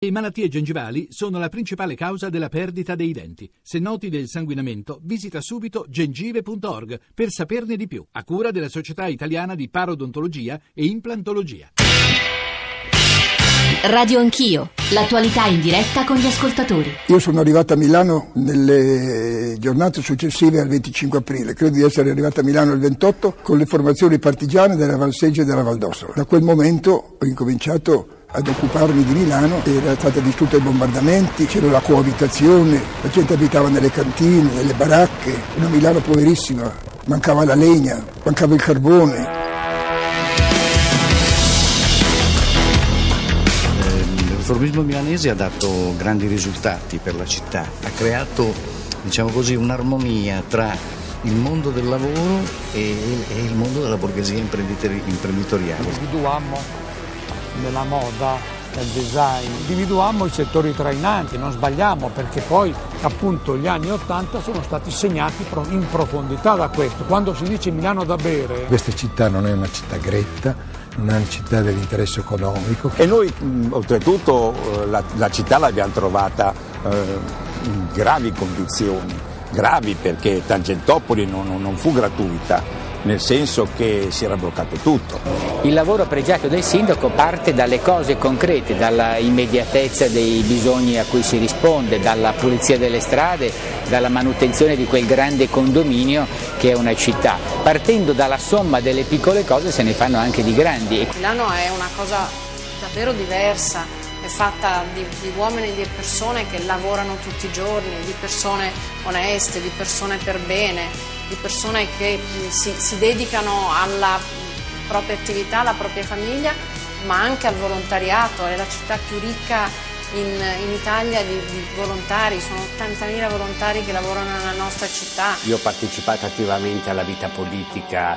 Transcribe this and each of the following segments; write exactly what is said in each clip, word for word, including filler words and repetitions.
Le malattie gengivali sono la principale causa della perdita dei denti. Se noti del sanguinamento, visita subito gengive punto org per saperne di più, a cura della Società Italiana di Parodontologia e Implantologia. Radio Anch'io, l'attualità in diretta con gli ascoltatori. Io sono arrivato a Milano nelle giornate successive al venticinque aprile, credo di essere arrivato a Milano il ventotto con le formazioni partigiane della Valsesia e della Val d'Ossola. Da quel momento ho incominciato ad occuparmi di Milano, era stata distrutta dai bombardamenti, c'era la coabitazione, la gente abitava nelle cantine, nelle baracche, una Milano poverissima, mancava la legna, mancava il carbone. Il riformismo milanese ha dato grandi risultati per la città, ha creato, diciamo così, un'armonia tra il mondo del lavoro e, e il mondo della borghesia imprenditori- imprenditoriale. Individuammo nella moda, nel design, individuammo i settori trainanti, non sbagliamo, perché poi appunto gli anni Ottanta sono stati segnati in profondità da questo. Quando si dice Milano da bere... Questa città non è una città gretta, una città dell'interesse economico. E noi mh, oltretutto la, la città l'abbiamo trovata eh, in gravi condizioni, gravi perché Tangentopoli non, non fu gratuita, nel senso che si era bloccato tutto. Il lavoro pregiato del sindaco parte dalle cose concrete, dalla immediatezza dei bisogni a cui si risponde, dalla pulizia delle strade, dalla manutenzione di quel grande condominio che è una città. Partendo dalla somma delle piccole cose se ne fanno anche di grandi. Milano è una cosa davvero diversa, è fatta di, di uomini e di persone che lavorano tutti i giorni, di persone oneste, di persone per bene, di persone che si, si dedicano alla propria attività, alla propria famiglia, ma anche al volontariato. È la città più ricca in, in Italia di, di volontari, sono ottantamila volontari che lavorano nella nostra città. Io ho partecipato attivamente alla vita politica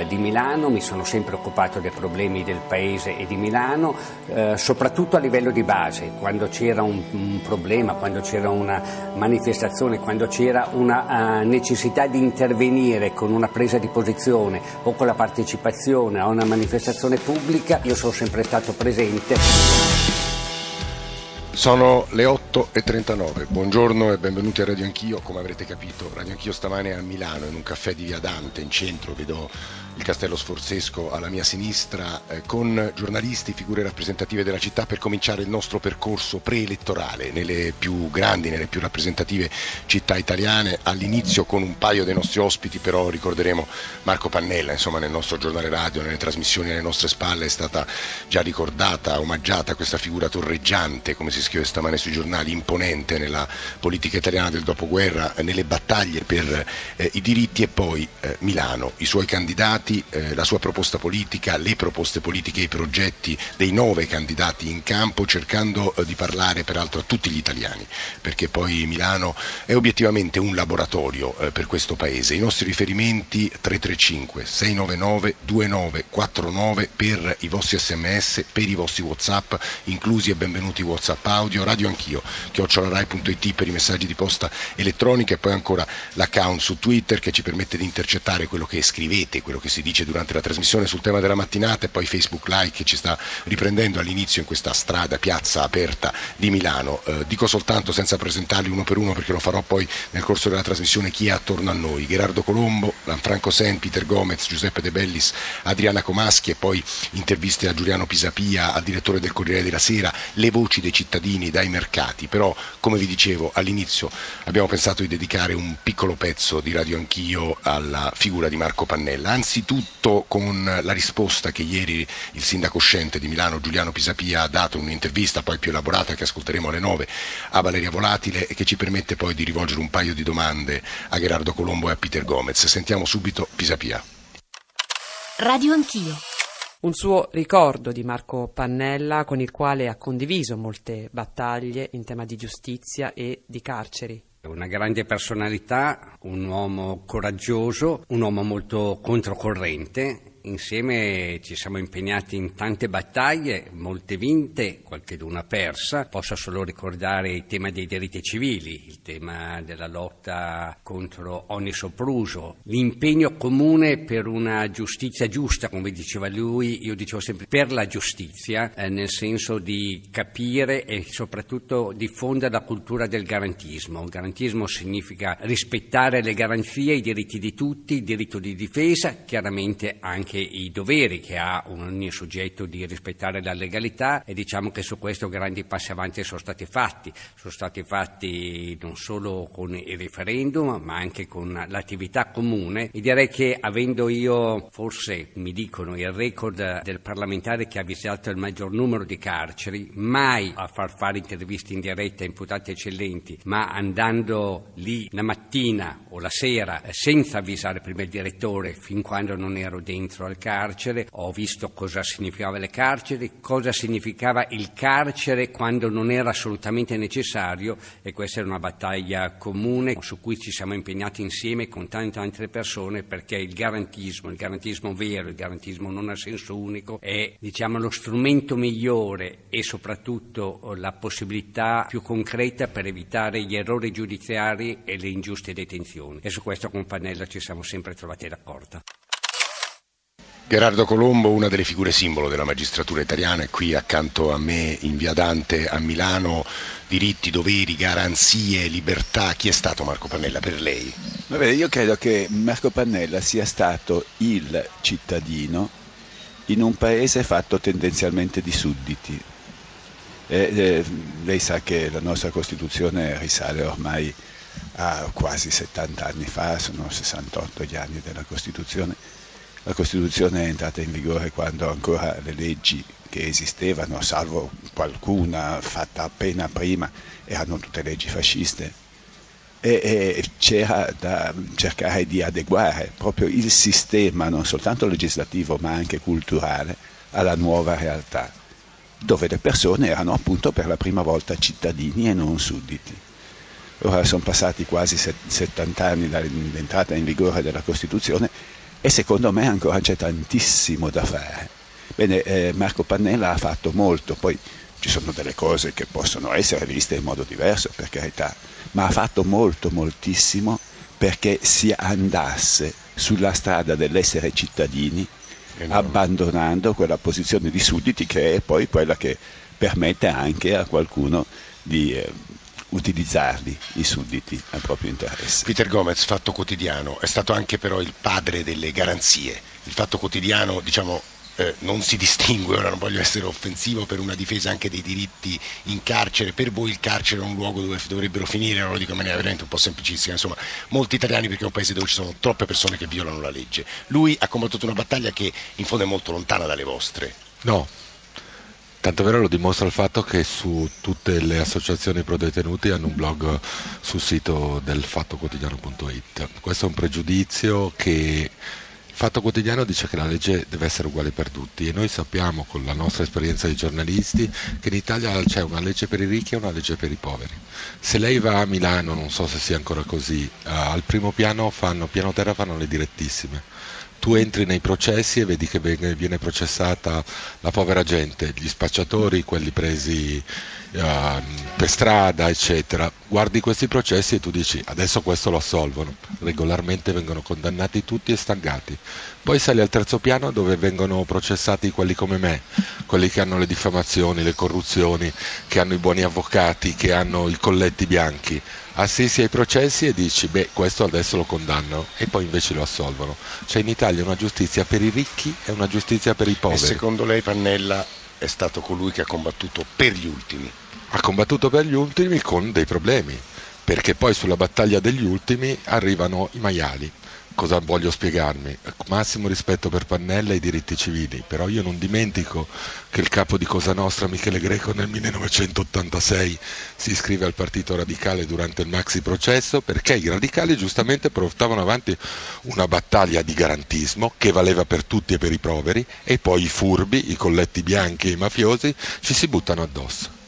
eh, di Milano, mi sono sempre occupato dei problemi del paese e di Milano, eh, soprattutto a livello di base, quando c'era un, un problema, quando c'era una manifestazione, quando c'era una uh, necessità di intervenire con una presa di posizione o con la partecipazione a una manifestazione pubblica, io sono sempre stato presente. Sono le otto e trentanove, buongiorno e benvenuti a Radio Anch'io. Come avrete capito, Radio Anch'io stamane a Milano in un caffè di via Dante, in centro, vedo il Castello Sforzesco alla mia sinistra, eh, con giornalisti, figure rappresentative della città per cominciare il nostro percorso preelettorale nelle più grandi, nelle più rappresentative città italiane. All'inizio con un paio dei nostri ospiti, però ricorderemo Marco Pannella, insomma nel nostro giornale radio, nelle trasmissioni alle nostre spalle è stata già ricordata, omaggiata questa figura torreggiante, come si scrive stamane sui giornali, imponente nella politica italiana del dopoguerra, nelle battaglie per eh, i diritti, e poi eh, Milano, i suoi candidati, eh, la sua proposta politica, le proposte politiche, i progetti dei nove candidati in campo, cercando eh, di parlare peraltro a tutti gli italiani, perché poi Milano è obiettivamente un laboratorio eh, per questo paese. I nostri riferimenti tre tre cinque sei nove nove due nove quattro nove per i vostri sms, per i vostri whatsapp, inclusi e benvenuti whatsapp audio, Radio Anch'io chiocciola rai punto it per i messaggi di posta elettronica, e poi ancora l'account su Twitter che ci permette di intercettare quello che scrivete, quello che si dice durante la trasmissione sul tema della mattinata, e poi Facebook Live che ci sta riprendendo all'inizio in questa strada, piazza aperta di Milano. Eh, dico soltanto, senza presentarli uno per uno perché lo farò poi nel corso della trasmissione, chi è attorno a noi: Gherardo Colombo, Lanfranco Senn, Peter Gomez, Giuseppe De Bellis, Adriana Comaschi, e poi interviste a Giuliano Pisapia, al direttore del Corriere della Sera, le voci dei cittadini dai mercati. Però, come vi dicevo all'inizio, abbiamo pensato di dedicare un piccolo pezzo di Radio Anch'io alla figura di Marco Pannella, anzitutto con la risposta che ieri il sindaco uscente di Milano Giuliano Pisapia ha dato in un'intervista poi più elaborata che ascolteremo alle nove a Valeria Volatile, e che ci permette poi di rivolgere un paio di domande a Gherardo Colombo e a Peter Gomez. Sentiamo subito Pisapia. Radio Anch'io. Un suo ricordo di Marco Pannella, con il quale ha condiviso molte battaglie in tema di giustizia e di carceri. Una grande personalità, un uomo coraggioso, un uomo molto controcorrente, insieme ci siamo impegnati in tante battaglie, molte vinte, qualcheduna persa. Posso solo ricordare il tema dei diritti civili, il tema della lotta contro ogni sopruso, l'impegno comune per una giustizia giusta, come diceva lui, io dicevo sempre per la giustizia, eh, nel senso di capire e soprattutto diffondere la cultura del garantismo. Garantismo significa rispettare le garanzie, i diritti di tutti, il diritto di difesa, chiaramente anche i doveri che ha ogni soggetto di rispettare la legalità, e diciamo che su questo grandi passi avanti sono stati fatti, sono stati fatti non solo con il referendum ma anche con l'attività comune, e direi che avendo io, forse mi dicono, il record del parlamentare che ha visitato il maggior numero di carceri, mai a far fare interviste in diretta a imputati eccellenti, ma andando lì la mattina o la sera senza avvisare prima il direttore, fin quando non ero dentro al carcere, ho visto cosa significava le carceri, cosa significava il carcere quando non era assolutamente necessario, e questa era una battaglia comune su cui ci siamo impegnati insieme con tante altre persone, perché il garantismo, il garantismo vero, il garantismo non a senso unico è, diciamo, lo strumento migliore e soprattutto la possibilità più concreta per evitare gli errori giudiziari e le ingiuste detenzioni, e su questo con Pannella ci siamo sempre trovati d'accordo. Gherardo Colombo, una delle figure simbolo della magistratura italiana, è qui accanto a me in via Dante a Milano. Diritti, doveri, garanzie, libertà, chi è stato Marco Pannella per lei? Vabbè, io credo che Marco Pannella sia stato il cittadino in un paese fatto tendenzialmente di sudditi. E, eh, lei sa che la nostra Costituzione risale ormai a quasi settanta anni fa, sono sessantotto gli anni della Costituzione. La Costituzione è entrata in vigore quando ancora le leggi che esistevano, salvo qualcuna fatta appena prima, erano tutte leggi fasciste, e, e c'era da cercare di adeguare proprio il sistema, non soltanto legislativo ma anche culturale, alla nuova realtà, dove le persone erano appunto per la prima volta cittadini e non sudditi. Ora sono passati quasi settanta anni dall'entrata in vigore della Costituzione, e secondo me ancora c'è tantissimo da fare. Bene, eh, Marco Pannella ha fatto molto, poi ci sono delle cose che possono essere viste in modo diverso, per carità, ma ha fatto molto, moltissimo, perché si andasse sulla strada dell'essere cittadini, abbandonando quella posizione di sudditi che è poi quella che permette anche a qualcuno di... Eh, utilizzarli, i sudditi, al proprio interesse. Peter Gomez, Fatto Quotidiano, è stato anche però il padre delle garanzie. Il Fatto Quotidiano, diciamo, eh, non si distingue, ora non voglio essere offensivo, per una difesa anche dei diritti in carcere. Per voi il carcere è un luogo dove dovrebbero finire, lo dico in maniera veramente un po' semplicissima, insomma, molti italiani, perché è un paese dove ci sono troppe persone che violano la legge. Lui ha combattuto una battaglia che in fondo è molto lontana dalle vostre. No. Tanto vero lo dimostra il fatto che su tutte le associazioni pro detenuti hanno un blog sul sito del fatto quotidiano punto it. Questo è un pregiudizio che il Fatto Quotidiano dice che la legge deve essere uguale per tutti, e noi sappiamo con la nostra esperienza di giornalisti che in Italia c'è una legge per i ricchi e una legge per i poveri. Se lei va a Milano, non so se sia ancora così, al primo piano fanno, piano terra fanno le direttissime. Tu entri nei processi e vedi che viene processata la povera gente, gli spacciatori, quelli presi uh, per strada, eccetera. Guardi questi processi e tu dici adesso questo lo assolvono, regolarmente vengono condannati tutti e stangati. Poi sali al terzo piano dove vengono processati quelli come me, quelli che hanno le diffamazioni, le corruzioni, che hanno i buoni avvocati, che hanno i colletti bianchi. Assisti ai processi e dici beh, questo adesso lo condanno, e poi invece lo assolvono. C'è in Italia una giustizia per i ricchi e una giustizia per i poveri. E secondo lei Pannella è stato colui che ha combattuto per gli ultimi? Ha combattuto per gli ultimi con dei problemi, perché poi sulla battaglia degli ultimi arrivano i maiali. Cosa voglio spiegarmi? Massimo rispetto per Pannella e i diritti civili, però io non dimentico che il capo di Cosa Nostra, Michele Greco, nel millenovecentottantasei si iscrive al Partito Radicale durante il maxi processo, perché i radicali giustamente portavano avanti una battaglia di garantismo che valeva per tutti e per i poveri, e poi i furbi, i colletti bianchi e i mafiosi ci si buttano addosso.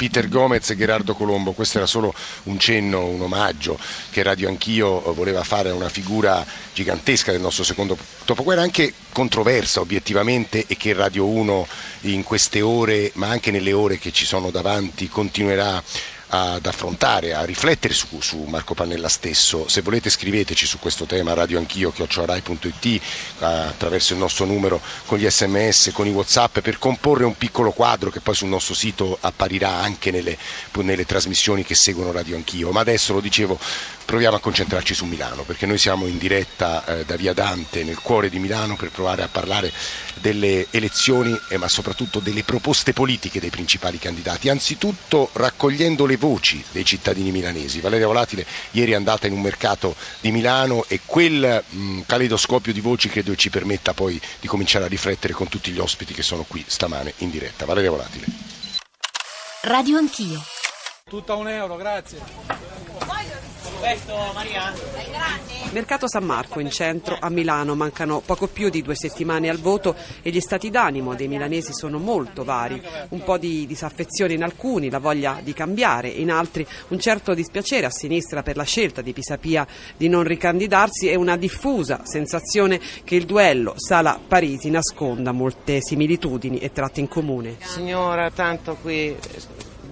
Peter Gomez e Gherardo Colombo. Questo era solo un cenno, un omaggio che Radio Anch'io voleva fare a una figura gigantesca del nostro secondo dopoguerra, anche controversa obiettivamente, e che Radio uno in queste ore, ma anche nelle ore che ci sono davanti, continuerà ad affrontare, a riflettere su, su Marco Pannella stesso. Se volete scriveteci su questo tema, radioanchio chiocciola rai punto it, attraverso il nostro numero, con gli sms, con i whatsapp, per comporre un piccolo quadro che poi sul nostro sito apparirà anche nelle, nelle trasmissioni che seguono Radio Anch'io. Ma adesso, lo dicevo, proviamo a concentrarci su Milano, perché noi siamo in diretta eh, da Via Dante, nel cuore di Milano, per provare a parlare delle elezioni, eh, ma soprattutto delle proposte politiche dei principali candidati, anzitutto raccogliendo le voci dei cittadini milanesi. Valeria Volatile ieri è andata in un mercato di Milano, e quel mh, caleidoscopio di voci credo ci permetta poi di cominciare a riflettere con tutti gli ospiti che sono qui stamane in diretta. Valeria Volatile. Radio Anch'io. Tutta un euro, grazie. Questo, Maria? Mercato San Marco, in centro a Milano. Mancano poco più di due settimane al voto e gli stati d'animo dei milanesi sono molto vari. Un po' di disaffezione in alcuni, la voglia di cambiare in altri, un certo dispiacere a sinistra per la scelta di Pisapia di non ricandidarsi, e una diffusa sensazione che il duello Sala-Parisi nasconda molte similitudini e tratti in comune. Signora, tanto qui...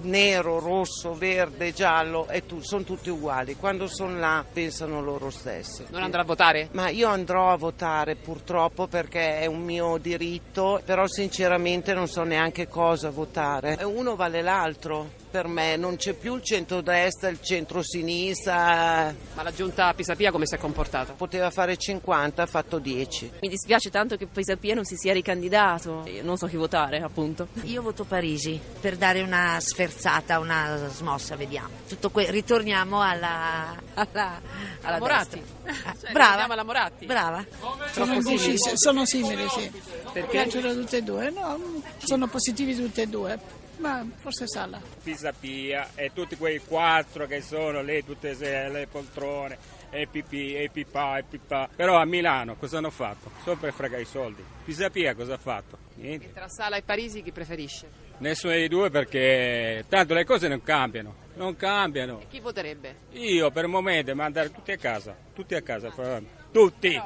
nero, rosso, verde, giallo, e tu, sono tutti uguali. Quando sono là pensano loro stessi. Non andrà a votare? Ma io andrò a votare, purtroppo, perché è un mio diritto, però sinceramente non so neanche cosa votare. Uno vale l'altro. Per me non c'è più il centrodestra, il centrosinistra. Ma la giunta Pisapia come si è comportata? Poteva fare cinquanta, ha fatto dieci. Mi dispiace tanto che Pisapia non si sia ricandidato. Io non so chi votare, appunto. Io voto Parisi per dare una sferzata, una smossa, vediamo. Tutto que- ritorniamo alla, alla, alla Moratti. Ah, cioè, brava, alla Moratti. Brava. Sono, simili. sono simili, sì. Perché? Piacciono tutte e due, no? Sono positivi tutte e due. Ma forse Sala. Pisapia e tutti quei quattro che sono lì, tutte le poltrone, e pipì, e pipà, e pipà. Però a Milano cosa hanno fatto? Solo per fregare i soldi. Pisapia cosa ha fatto? Niente. E tra Sala e Parisi chi preferisce? Nessuno dei due, perché tanto le cose non cambiano. Non cambiano. E chi voterebbe? Io per il momento mandare tutti a casa, tutti a casa, tutti.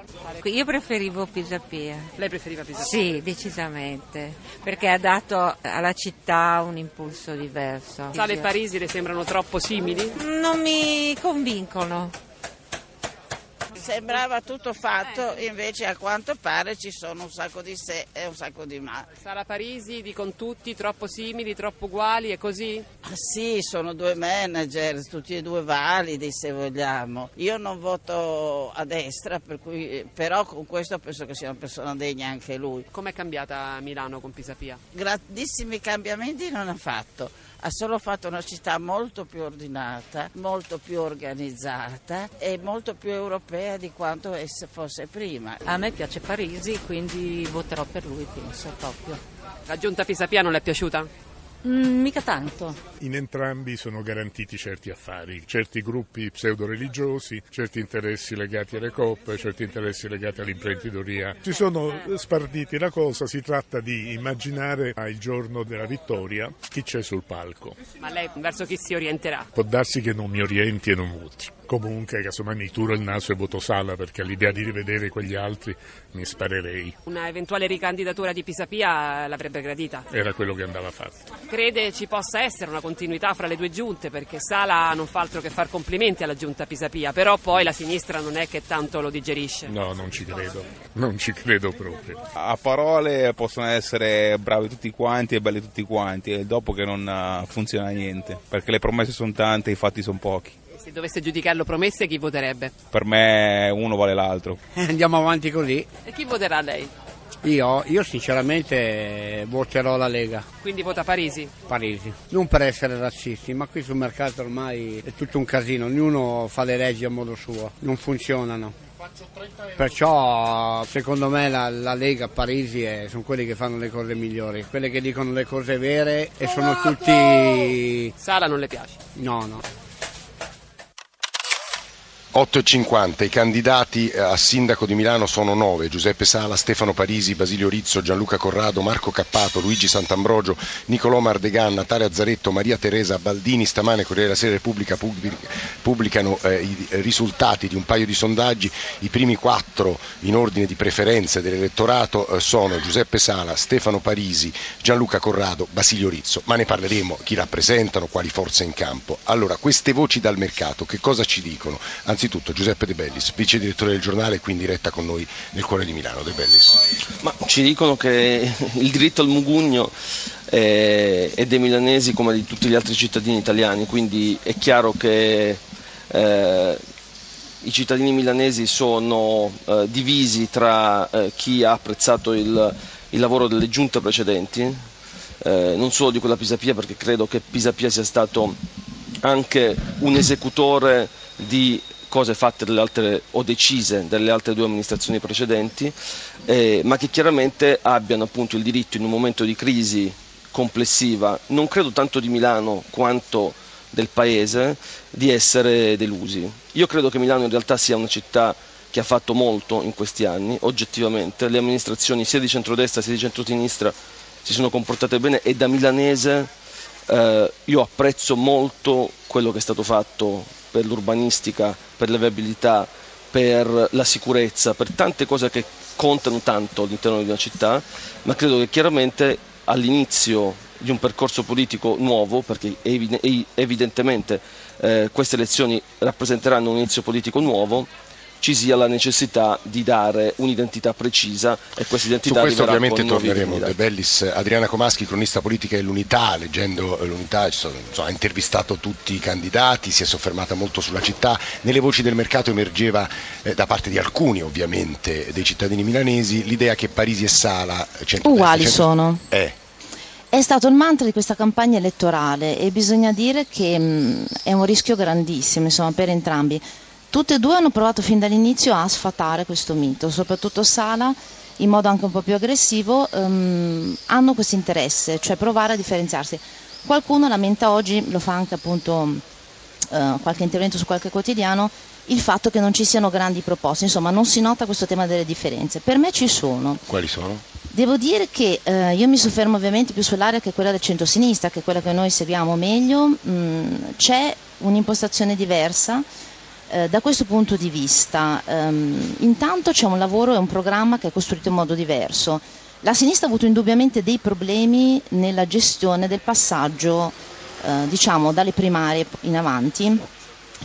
Io preferivo Pisapia. Lei preferiva Pisapia? Sì, decisamente, perché ha dato alla città un impulso diverso. Sala e Parisi le sembrano troppo simili? Non mi convincono. Sembrava tutto fatto, invece a quanto pare ci sono un sacco di sé e un sacco di male. Sala Parisi, dicono tutti, troppo simili, troppo uguali, è così? Ah, sì, sono due manager, tutti e due validi se vogliamo. Io non voto a destra, per cui, però con questo penso che sia una persona degna anche lui. Com'è cambiata Milano con Pisapia? Grandissimi cambiamenti non ha fatto. Ha solo fatto una città molto più ordinata, molto più organizzata e molto più europea di quanto fosse prima. A me piace Parisi, quindi voterò per lui, penso proprio. La giunta Pisapia non le è piaciuta? Mm, mica tanto. In entrambi sono garantiti certi affari, certi gruppi pseudo-religiosi, certi interessi legati alle coppe, certi interessi legati all'imprenditoria. Si sono spartiti la cosa, si tratta di immaginare il giorno della vittoria chi c'è sul palco. Ma lei verso chi si orienterà? Può darsi che non mi orienti e non voti. Comunque, casomai mi turo il naso e voto Sala, perché all'idea di rivedere quegli altri mi sparerei. Una eventuale ricandidatura di Pisapia l'avrebbe gradita? Era quello che andava fatto. Crede ci possa essere una continuità fra le due giunte, perché Sala non fa altro che far complimenti alla giunta Pisapia, però poi la sinistra non è che tanto lo digerisce. No, non ci credo, non ci credo proprio. A parole possono essere bravi tutti quanti e belli tutti quanti, e dopo che non funziona niente, perché le promesse sono tante e i fatti sono pochi. Se dovesse giudicarlo promesse, chi voterebbe? Per me uno vale l'altro. Andiamo avanti così. E chi voterà lei? Io, io sinceramente voterò la Lega. Quindi vota Parisi? Parisi. Non per essere razzisti, ma qui sul mercato ormai è tutto un casino. Ognuno fa le leggi a modo suo, non funzionano. Perciò secondo me la, la Lega, Parisi è, sono quelli che fanno le cose migliori, quelli che dicono le cose vere e sono tutti... Sala non le piace? No, no. otto e cinquanta, i candidati a sindaco di Milano sono nove: Giuseppe Sala, Stefano Parisi, Basilio Rizzo, Gianluca Corrado, Marco Cappato, Luigi Sant'Ambrogio, Nicolò Mardegan, Natale Azzaretto, Maria Teresa Baldini. Stamane Corriere della Sera e Repubblica pubblicano eh, i risultati di un paio di sondaggi. I primi quattro in ordine di preferenze dell'elettorato eh, sono Giuseppe Sala, Stefano Parisi, Gianluca Corrado, Basilio Rizzo, ma ne parleremo, chi rappresentano, quali forze in campo. Allora, queste voci dal mercato che cosa ci dicono? Anzi, Innanzitutto Giuseppe De Bellis, vice direttore del giornale, qui in diretta con noi nel cuore di Milano. De Bellis. Ma ci dicono che il diritto al mugugno è, è dei milanesi come di tutti gli altri cittadini italiani, quindi è chiaro che eh, i cittadini milanesi sono eh, divisi tra eh, chi ha apprezzato il, il lavoro delle giunte precedenti, eh, non solo di quella Pisapia, perché credo che Pisapia sia stato anche un esecutore di cose fatte dalle altre, o decise dalle altre due amministrazioni precedenti, eh, ma che chiaramente abbiano appunto il diritto, in un momento di crisi complessiva, non credo tanto di Milano quanto del Paese, di essere delusi. Io credo che Milano in realtà sia una città che ha fatto molto in questi anni, oggettivamente. Le amministrazioni sia di centrodestra sia di centrosinistra si sono comportate bene, e da milanese eh, io apprezzo molto quello che è stato fatto per l'urbanistica, per la viabilità, per la sicurezza, per tante cose che contano tanto all'interno di una città, ma credo che chiaramente all'inizio di un percorso politico nuovo, perché evidentemente eh, queste elezioni rappresenteranno un inizio politico nuovo, ci sia la necessità di dare un'identità precisa, e questa identità. Su questo ovviamente torneremo. De Bellis. Adriana Comaschi, cronista politica dell'Unità, leggendo l'Unità, insomma, ha intervistato tutti i candidati, si è soffermata molto sulla città. Nelle voci del mercato emergeva eh, da parte di alcuni ovviamente dei cittadini milanesi l'idea che Parisi e Sala cento, uguali cento, sono. Eh. È stato il mantra di questa campagna elettorale, e bisogna dire che mh, è un rischio grandissimo, insomma, per entrambi. Tutte e due hanno provato fin dall'inizio a sfatare questo mito, soprattutto Sala in modo anche un po' più aggressivo. ehm, hanno questo interesse, cioè provare a differenziarsi. Qualcuno lamenta oggi, lo fa anche appunto eh, qualche intervento su qualche quotidiano, il fatto che non ci siano grandi proposte, insomma non si nota questo tema delle differenze. Per me ci sono. Quali sono? Devo dire che eh, io mi soffermo ovviamente più sull'area che è quella del centrosinistra, che è quella che noi seguiamo meglio. Mm, c'è un'impostazione diversa. Da questo punto di vista, um, intanto c'è un lavoro e un programma che è costruito in modo diverso. La sinistra ha avuto indubbiamente dei problemi nella gestione del passaggio, uh, diciamo, dalle primarie in avanti.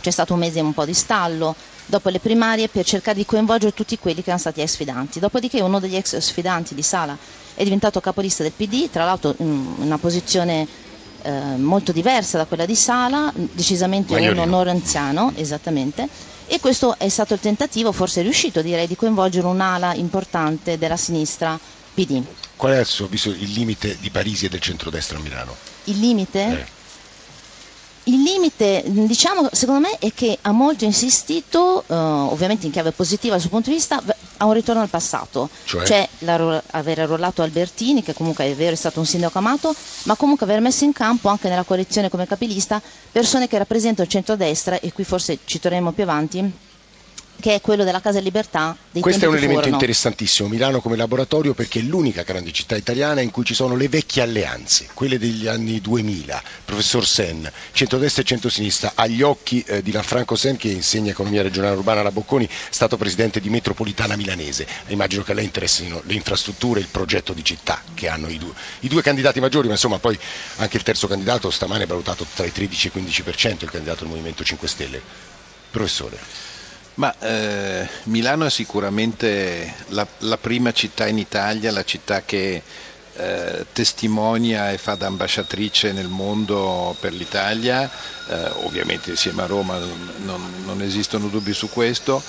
C'è stato un mese e un po' di stallo dopo le primarie per cercare di coinvolgere tutti quelli che erano stati ex sfidanti. Dopodiché uno degli ex sfidanti di Sala è diventato capolista del P D, tra l'altro in una posizione Eh, molto diversa da quella di Sala, decisamente uno noranziano, esattamente, e questo è stato il tentativo, forse riuscito direi, di coinvolgere un'ala importante della sinistra P D. Qual è, ho visto, il limite di Parisi e del centrodestra a Milano? Il limite? Eh. Il limite, diciamo, secondo me è che ha molto insistito, eh, ovviamente in chiave positiva dal suo punto di vista, a un ritorno al passato, cioè, cioè la, aver arruolato Albertini, che comunque è vero è stato un sindaco amato, ma comunque aver messo in campo anche nella coalizione come capilista persone che rappresentano il centrodestra, e qui forse ci torneremo più avanti, che è quello della Casa e Libertà. Dei Questo è un elemento furono. interessantissimo, Milano come laboratorio, perché è l'unica grande città italiana in cui ci sono le vecchie alleanze, quelle degli anni duemila, professor Senn, centrodestra e centrosinistra, agli occhi eh, di Lanfranco Senn, che insegna economia regionale urbana alla Bocconi, è stato presidente di Metropolitana Milanese. Immagino che a lei interessino le infrastrutture e il progetto di città che hanno i due, i due candidati maggiori, ma insomma poi anche il terzo candidato stamane è valutato tra i tredici e il quindici per cento, il candidato del Movimento cinque Stelle. Professore. Ma eh, Milano è sicuramente la, la prima città in Italia, la città che eh, testimonia e fa da ambasciatrice nel mondo per l'Italia, eh, ovviamente insieme a Roma, non, non esistono dubbi su questo,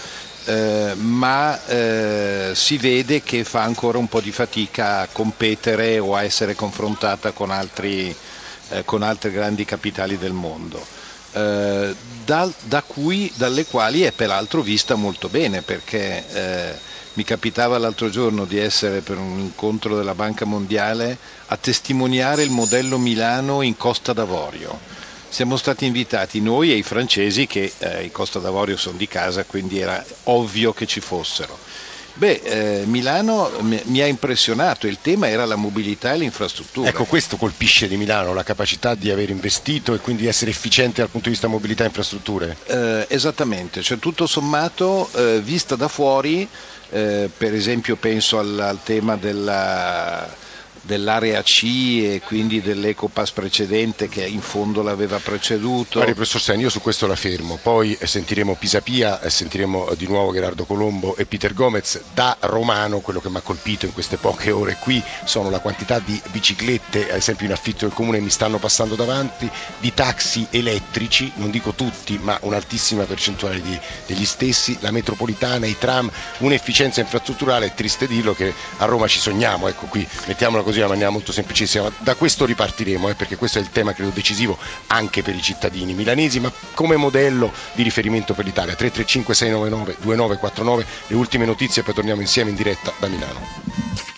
eh, ma eh, si vede che fa ancora un po' di fatica a competere o a essere confrontata con altri, eh, con altre grandi capitali del mondo. Eh, da, da cui, dalle quali è peraltro vista molto bene, perché eh, mi capitava l'altro giorno di essere per un incontro della Banca Mondiale a testimoniare il modello Milano in Costa d'Avorio, siamo stati invitati noi e i francesi che eh, in Costa d'Avorio sono di casa, quindi era ovvio che ci fossero. Beh, eh, Milano mi, mi ha impressionato, il tema era la mobilità e l'infrastruttura. Ecco, questo colpisce di Milano, la capacità di aver investito e quindi di essere efficiente dal punto di vista mobilità e infrastrutture. Eh, esattamente, cioè tutto sommato, eh, vista da fuori, eh, per esempio penso al, al tema della... dell'area C e quindi dell'Ecopass precedente che in fondo l'aveva preceduto. Mario professor Senn, io su questo la fermo, poi sentiremo Pisapia, sentiremo di nuovo Gherardo Colombo e Peter Gomez. Da romano quello che mi ha colpito in queste poche ore qui sono la quantità di biciclette, ad esempio in affitto del comune, mi stanno passando davanti, di taxi elettrici, non dico tutti ma un'altissima percentuale di, degli stessi, la metropolitana, i tram, un'efficienza infrastrutturale, è triste dirlo che a Roma ci sogniamo, ecco qui mettiamola così, una maniera molto semplicissima. Da questo ripartiremo, eh, perché questo è il tema credo decisivo anche per i cittadini milanesi, ma come modello di riferimento per l'Italia. tre tre cinque sei nove nove due nove quattro nove, le ultime notizie, poi torniamo insieme in diretta da Milano.